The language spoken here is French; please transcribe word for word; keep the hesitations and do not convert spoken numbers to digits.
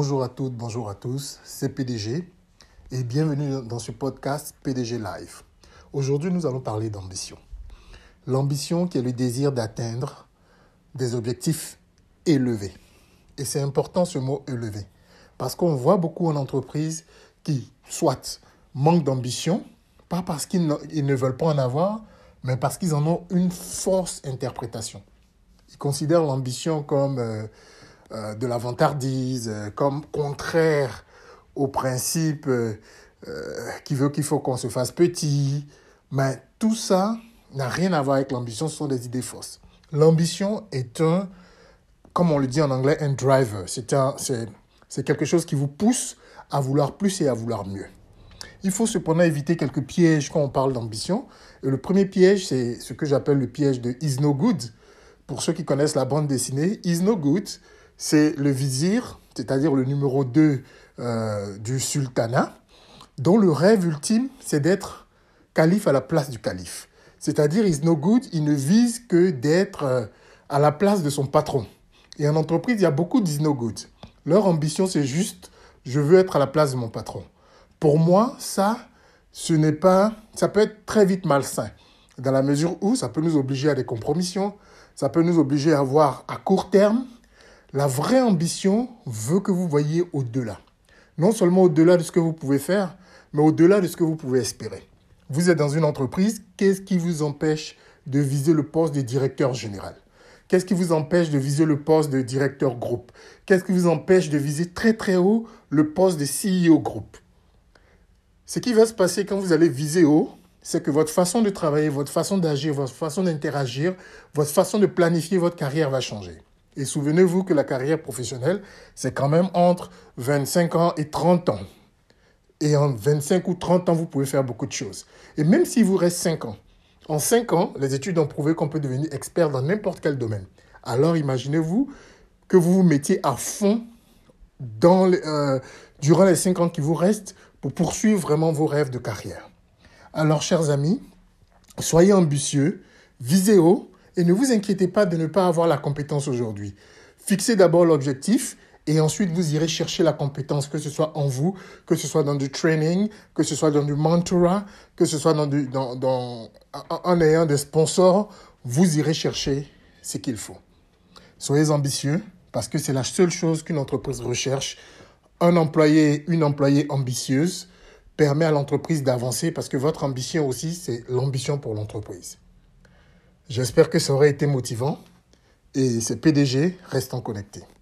Bonjour à toutes, bonjour à tous, c'est P D G et bienvenue dans ce podcast P D G Live. Aujourd'hui, nous allons parler d'ambition. L'ambition qui est le désir d'atteindre des objectifs élevés. Et c'est important ce mot élevé parce qu'on voit beaucoup en entreprise qui, soit, manquent d'ambition, pas parce qu'ils ne veulent pas en avoir, mais parce qu'ils en ont une fausse interprétation. Ils considèrent l'ambition comme... Euh, Euh, de l'avantardise, euh, comme contraire au principe euh, euh, qui veut qu'il faut qu'on se fasse petit. Mais tout ça n'a rien à voir avec l'ambition, ce sont des idées fausses. L'ambition est un, comme on le dit en anglais, un driver. C'est, un, c'est, c'est quelque chose qui vous pousse à vouloir plus et à vouloir mieux. Il faut cependant éviter quelques pièges quand on parle d'ambition. Et le premier piège, c'est ce que j'appelle le piège de Iznogoud. Pour ceux qui connaissent la bande dessinée, Iznogoud, c'est le vizir, c'est-à-dire le numéro deux euh, du sultanat, dont le rêve ultime, c'est d'être calife à la place du calife. C'est-à-dire, Iznogoud, il ne vise que d'être euh, à la place de son patron. Et en entreprise, il y a beaucoup d'Iznogoud. Leur ambition, c'est juste, je veux être à la place de mon patron. Pour moi, ça, ce n'est pas, ça peut être très vite malsain, dans la mesure où ça peut nous obliger à des compromissions, ça peut nous obliger à voir à court terme. La vraie ambition veut que vous voyez au-delà. Non seulement au-delà de ce que vous pouvez faire, mais au-delà de ce que vous pouvez espérer. Vous êtes dans une entreprise, qu'est-ce qui vous empêche de viser le poste de directeur général? Qu'est-ce qui vous empêche de viser le poste de directeur groupe? Qu'est-ce qui vous empêche de viser très très haut le poste de C E O groupe? Ce qui va se passer quand vous allez viser haut, c'est que votre façon de travailler, votre façon d'agir, votre façon d'interagir, votre façon de planifier votre carrière va changer. Et souvenez-vous que la carrière professionnelle, c'est quand même entre vingt-cinq ans et trente ans. Et en vingt-cinq ou trente ans, vous pouvez faire beaucoup de choses. Et même s'il vous reste cinq ans, en cinq ans, les études ont prouvé qu'on peut devenir expert dans n'importe quel domaine. Alors imaginez-vous que vous vous mettiez à fond dans les, euh, durant les cinq ans qui vous restent pour poursuivre vraiment vos rêves de carrière. Alors, chers amis, soyez ambitieux, visez haut. Et ne vous inquiétez pas de ne pas avoir la compétence aujourd'hui. Fixez d'abord l'objectif et ensuite vous irez chercher la compétence, que ce soit en vous, que ce soit dans du training, que ce soit dans du mentorat, que ce soit dans du, dans, dans, en ayant des sponsors, vous irez chercher ce qu'il faut. Soyez ambitieux parce que c'est la seule chose qu'une entreprise recherche. Un employé, une employée ambitieuse permet à l'entreprise d'avancer parce que votre ambition aussi, c'est l'ambition pour l'entreprise. J'espère que ça aurait été motivant et ces P D G restent connectés.